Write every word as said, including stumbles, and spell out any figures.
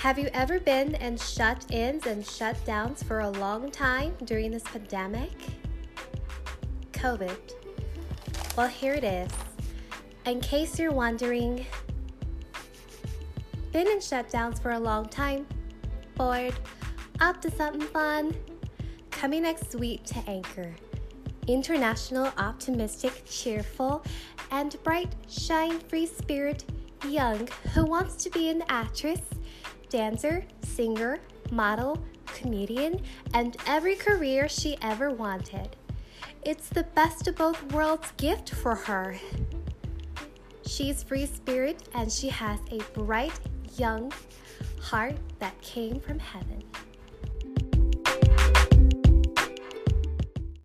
Have you ever been in shut-ins and shutdowns for a long time during this pandemic? COVID. Well, here it is. In case you're wondering, been in shutdowns for a long time, bored, up to something fun? Coming next week to Anchor. International, optimistic, cheerful, and bright, shine-free spirit, young, who wants to be an actress, dancer, singer, model, comedian, and every career she ever wanted. It's the best of both worlds gift for her. She's free spirit and she has a bright, young heart that came from heaven.